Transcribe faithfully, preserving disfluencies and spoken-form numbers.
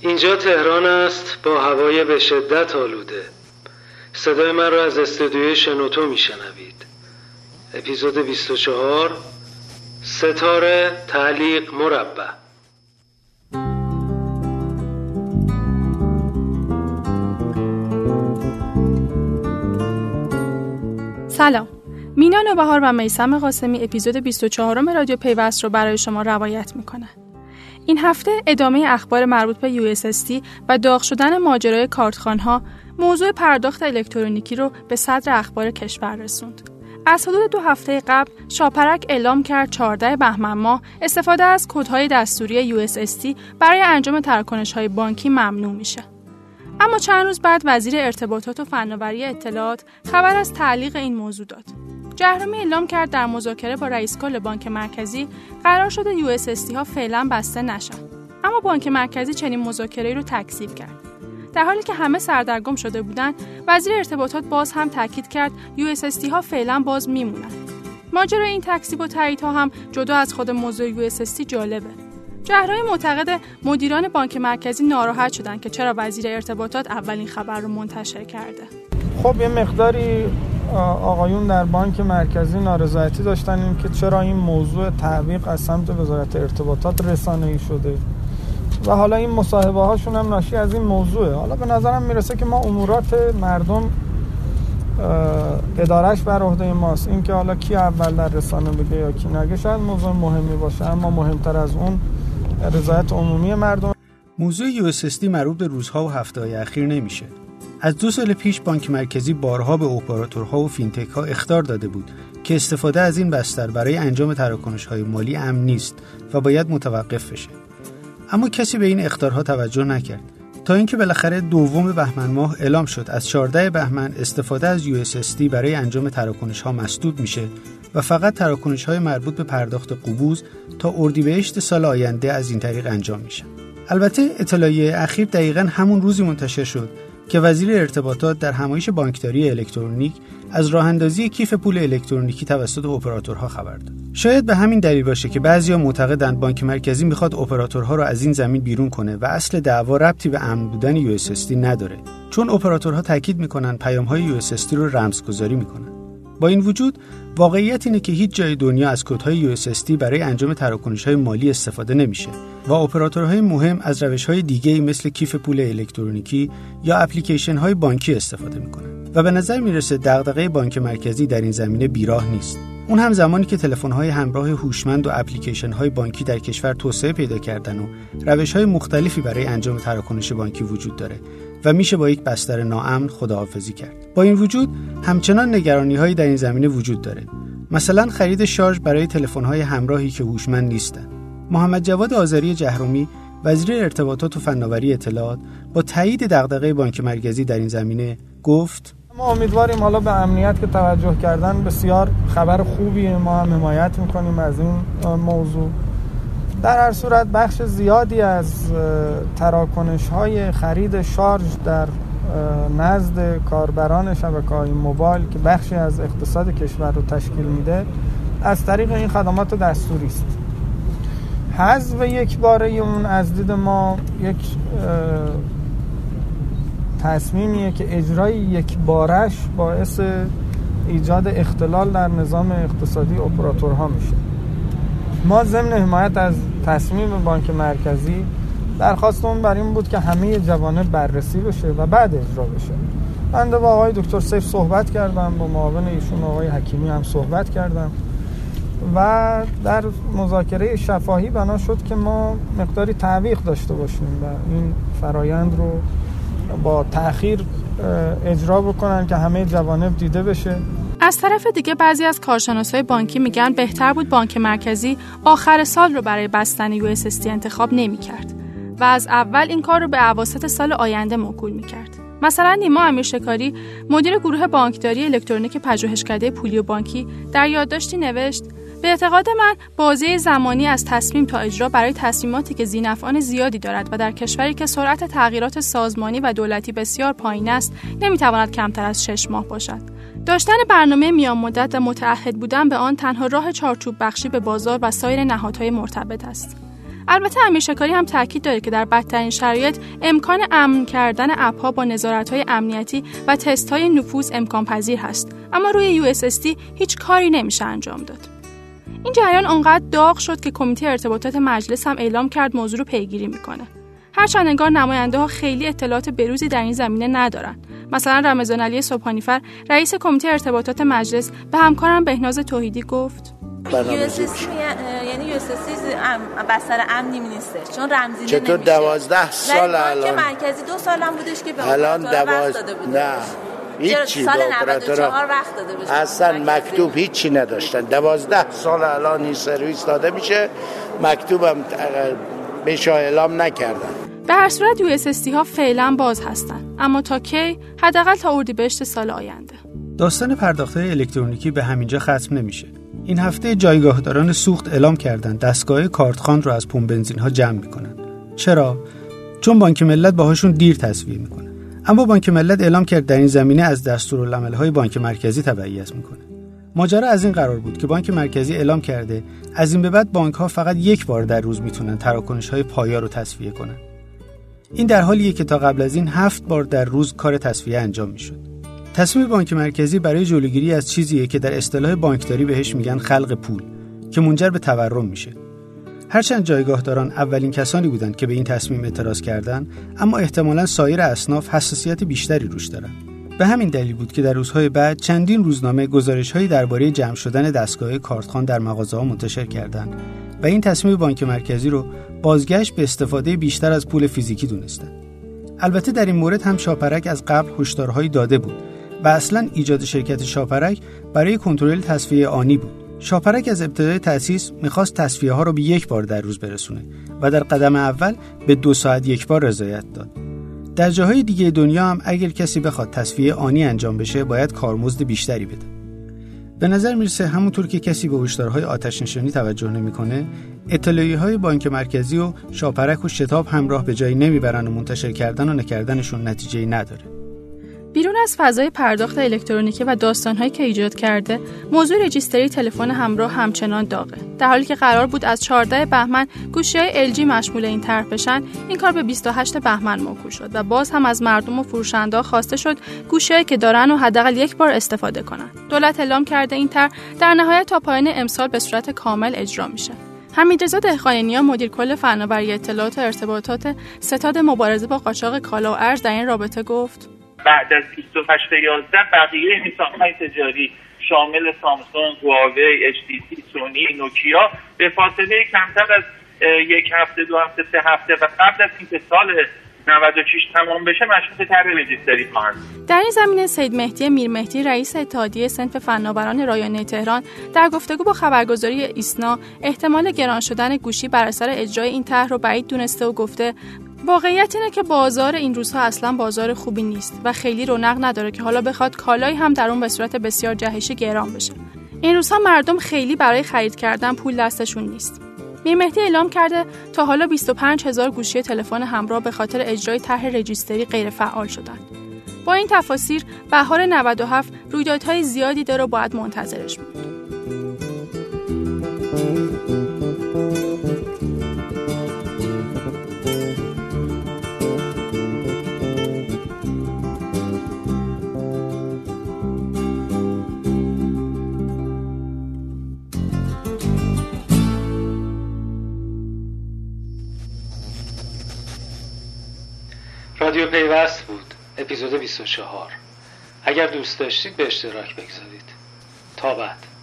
اینجا تهران است با هوای به شدت آلوده. صدای من را از استودیوی شنوتو میشنوید. اپیزود بیست و چهار، ستاره تعلیق مربع. سلام، مینا نوبهار و میثم قاسمی اپیزود بیست و چهارم رادیو پیوست رو برای شما روایت میکنند. این هفته ادامه اخبار مربوط به یو اس اس دی و داغ شدن ماجرای کارتخوان‌ها، موضوع پرداخت الکترونیکی رو به صدر اخبار کشور رسوند. از حدود دو هفته قبل شاپرک اعلام کرد چهاردهم بهمن ماه استفاده از کدهای دستوری یو اس اس دی برای انجام تراکنش‌های بانکی ممنوع میشه. اما چند روز بعد وزیر ارتباطات و فناوری اطلاعات خبر از تعلیق این موضوع داد. جهرمی اعلام کرد در مذاکره با رئیس کل بانک مرکزی قرار شده یو اس اس دی ها فعلا بسته نشن. اما بانک مرکزی چنین مذاکره‌ای رو تکذیب کرد. در حالی که همه سردرگم شده بودند، وزیر ارتباطات باز هم تاکید کرد یو اس اس دی ها فعلا باز میمونن. ماجرای این تکذیب و تاییدها هم جدا از خود موضوع یو اس اس دی جالبه. جهرمی معتقد مدیران بانک مرکزی ناراحت شدن که چرا وزیر ارتباطات اولین خبر رو منتشر کرده. خب یه مقداری آقایون در بانک مرکزی نارضایتی داشتن این که چرا این موضوع تعویق از سمت وزارت ارتباطات رسانه‌ای شده و حالا این مصاحبه هاشون هم ناشی از این موضوعه. حالا به نظرم میرسه که ما امورات مردم ادارهش بر عهده ماست. این که حالا کی اول در رسانه بگه یا کی نگه شاید موضوع مهمی باشه، اما مهمتر از اون رضایت عمومی مردم. موضوع یو اس اس دی مربوط به روزها و هفته‌های اخیر نمیشه. از دو سال پیش بانک مرکزی بارها به اپراتورها و فینتک‌ها اخطار داده بود که استفاده از این بستر برای انجام تراکنش‌های مالی امن نیست و باید متوقف بشه. اما کسی به این اخطارها توجه نکرد تا اینکه بالاخره دوم بهمن ماه اعلام شد از چهاردهم بهمن استفاده از یو اس اس دی برای انجام تراکنش‌ها مسدود میشه و فقط تراکنش‌های مربوط به پرداخت قبوض تا اردیبهشت سال آینده از این طریق انجام میشه. البته اطلاعیه اخیر دقیقاً همون روزی منتشر شد که وزیر ارتباطات در همایش بانکداری الکترونیک از راه‌اندازی کیف پول الکترونیکی توسط اپراتورها خبر داد. شاید به همین دلیل باشه که بعضیا معتقدند بانک مرکزی میخواد اپراتورها رو از این زمین بیرون کنه و اصل دعوا ربطی به امن بودن یو اس اس دی نداره، چون اپراتورها تاکید میکنن پیام‌های یو اس اس دی رو رمزگذاری میکنن. با این وجود واقعیت اینه که هیچ جای دنیا از کدهای یو اس اس دی برای انجام تراکنش‌های مالی استفاده نمیشه و اپراتورهای مهم از روش‌های دیگه‌ای مثل کیف پول الکترونیکی یا اپلیکیشن‌های بانکی استفاده میکنن و به نظر میرسه دغدغه بانک مرکزی در این زمینه بیراه نیست. اون هم زمانی که تلفن‌های همراه هوشمند و اپلیکیشن‌های بانکی در کشور توسعه پیدا کردن و روش‌های مختلفی برای انجام تراکنش بانکی وجود داره و میشه با یک بستر ناامن خداحافظی کرد. با این وجود همچنان نگرانی‌هایی در این زمینه وجود داره. مثلا خرید شارژ برای تلفن‌های همراهی که هوشمند نیستن. محمد جواد آذری جهرمی، وزیر ارتباطات و فناوری اطلاعات، با تایید دغدغه بانک مرکزی در این زمینه گفت: ما امیدواریم حالا به امنیت که توجه کردن بسیار خبر خوبیه، ما هم حمایت می‌کنیم از این موضوع. در هر صورت بخش زیادی از تراکنش‌های خرید شارژ در نزد کاربران شبکه‌های موبایل که بخشی از اقتصاد کشور رو تشکیل میده از طریق این خدمات دستوری است. حذف یک باره اون از دید ما یک تصمیمیه که اجرای یک بارش باعث ایجاد اختلال در نظام اقتصادی اپراتورها میشه. ما ضمن حمایت از تصمیم بانک مرکزی درخواستمون بر این بود که همه جوانب بررسی بشه و بعد اجرا بشه. من با آقای دکتر سیف صحبت کردم، با معاون ایشون آقای حکیمی هم صحبت کردم و در مذاکره شفاهی بنا شد که ما مقداری تعویق داشته باشیم و این فرایند رو با تأخیر اجرا بکنن که همه جوانب دیده بشه. از طرف دیگه بعضی از کارشناسای بانکی میگن بهتر بود بانک مرکزی آخر سال رو برای بستن یو اس اس دی انتخاب نمی‌کرد و از اول این کار رو به اواسط سال آینده موکول می‌کرد. مثلا نیما امیر شکاری، مدیر گروه بانکداری الکترونیک پژوهشکده پولی و بانکی، در یادداشتی نوشت: به اعتقاد من بازه زمانی از تصمیم تا اجرا برای تصمیماتی که ذینفعان زیادی دارد و در کشوری که سرعت تغییرات سازمانی و دولتی بسیار پایین است نمیتواند کمتر از شش ماه باشد. داشتن برنامه میان مدت و متعهد بودن به آن تنها راه چارچوب بخشی به بازار و سایر نهادهای مرتبط است. البته امیر شکاری هم تاکید داره که در بدترین شرایط امکان امن کردن اپ‌ها با نظارت‌های امنیتی و تست‌های نفوذ امکان پذیر هست، اما روی یو اس اس دی هیچ کاری نمیشه انجام داد. این جریان اونقدر داغ شد که کمیته ارتباطات مجلس هم اعلام کرد موضوع رو پیگیری میکنه. هرچند انگار نماینده‌ها خیلی اطلاعات بروزی در این زمینه ندارن. مثلا رمضانعلی سبحانیفر رئیس کمیته ارتباطات مجلس به همکارم بهناز توحیدی گفت یو اس اس دی یعنی یو اس اس دی بستر امنی نیست، چون رمزی نمیشه. چطور دوازده سال الان مرکزی دو سالم بودش که به الان دوازده نه هیچی سال نود و چهار وقت داده بشه، اصلا مکتوب هیچی نداشتن. دوازده سال الان این سرویس داده میشه، مکتوبم بهش اعلام نکردن. به هر صورت یو اس اس دی ها فعلا باز هستن، اما تا کی؟ حداقل تا اردیبهشت سال آینده. داستان پرداخت‌های الکترونیکی به همینجا ختم نمیشه. این هفته جایگاهداران سوخت اعلام کردن دستگاه کارتخوان رو از پمپ بنزین ها جمع میکنن. چرا؟ چون بانک ملت باهاشون دیر تصویه میکنه. اما بانک ملت اعلام کرد در این زمینه از دستورالعمل‌های بانک مرکزی تبعیت میکنه. ماجرا از این قرار بود که بانک مرکزی اعلام کرده از این به بعد بانک‌ها فقط یک بار در روز میتونن تراکنش‌های پایه رو تصفیه کنن. این در حالیه که تا قبل از این هفت بار در روز کار تصفیه انجام میشد. تصمیم بانک مرکزی برای جلوگیری از چیزیه که در اصطلاح بانکداری بهش میگن خلق پول، که منجر به تورم میشه. هرچند جایگاهداران اولین کسانی بودند که به این تصمیم اعتراض کردند، اما احتمالاً سایر اصناف حساسیت بیشتری روش دارن. به همین دلیل بود که در روزهای بعد چندین روزنامه گزارش‌هایی درباره جمع شدن دستگاه کارتخوان در مغازه‌ها منتشر کردند و این تصمیم بانک مرکزی رو بازگشت به استفاده بیشتر از پول فیزیکی دونستند. البته در این مورد هم شاپرک از قبل هشدارهایی داده بود و اصلاً ایجاد شرکت شاپرک برای کنترل تصفیه آنی بود. شاپرک از ابتدای تأسیس می‌خواست تصفیه‌ها رو به یک بار در روز برسونه و در قدم اول به دو ساعت یک بار رضایت داد. در جاهای دیگه دنیا هم اگر کسی بخواد تصفیه آنی انجام بشه باید کارمزد بیشتری بده. به نظر میرسه همونطور که کسی به هشدارهای آتش نشانی توجه نمی‌کنه، اطلاعیه‌های بانک مرکزی و شاپرک و شتاب همراه به جایی نمیبرن و منتشر کردن و نکردنشون نتیجه‌ای نداره. بیرون از فضای پرداخت الکترونیکی و داستان‌هایی که ایجاد کرده، موضوع رجیستری تلفن همراه همچنان داغه. در حالی که قرار بود از چهاردهم بهمن گوشی‌های ال جی مشمول این طرح بشن، این کار به بیست و هشتم بهمن موکول شد و باز هم از مردم و فروشنده‌ها خواسته شد گوشی‌هایی که دارن و حداقل یک بار استفاده کنن. دولت اعلام کرده این طرح در نهایت تا پایان امسال به صورت کامل اجرا میشه. حمیدرضا دهخانی مدیر کل فناوری اطلاعات و ارتباطات ستاد مبارزه با قاچاق کالا و ارز در این رابطه گفت: بعد از بیست و هشت یازده بقیه میزان‌های تجاری شامل سامسونگ، هواوی، اچ تی سی، سونی، نوکیا به فاصله کمتر از یک هفته، دو هفته، سه هفته و قبل از اینکه سال نود و شش تمام بشه مشروط طرح رجیستری خواهند. در این زمینه سید مهدی میرمهدی رئیس اتحادیه صنف فناوران رایانه تهران در گفتگو با خبرگزاری ایسنا احتمال گران شدن گوشی بر اثر اجرای این طرح رو بعید دونسته و گفته واقعیت اینه که بازار این روزها اصلا بازار خوبی نیست و خیلی رونق نداره که حالا بخواد کالایی هم در اون به صورت بسیار جهشی گران بشه. این روزها مردم خیلی برای خرید کردن پول دستشون نیست. میرمهدی اعلام کرده تا حالا بیست و پنج هزار گوشی تلفن همراه به خاطر اجرای طرح رجیستری غیر فعال شدن. با این تفاصیر بهار نود و هفت رویدادهای زیادی داره و باید منتظرش بود. رادیو پیوست بود، اپیزود بیست و چهار. اگر دوست داشتید به اشتراک بگذارید. تا بعد.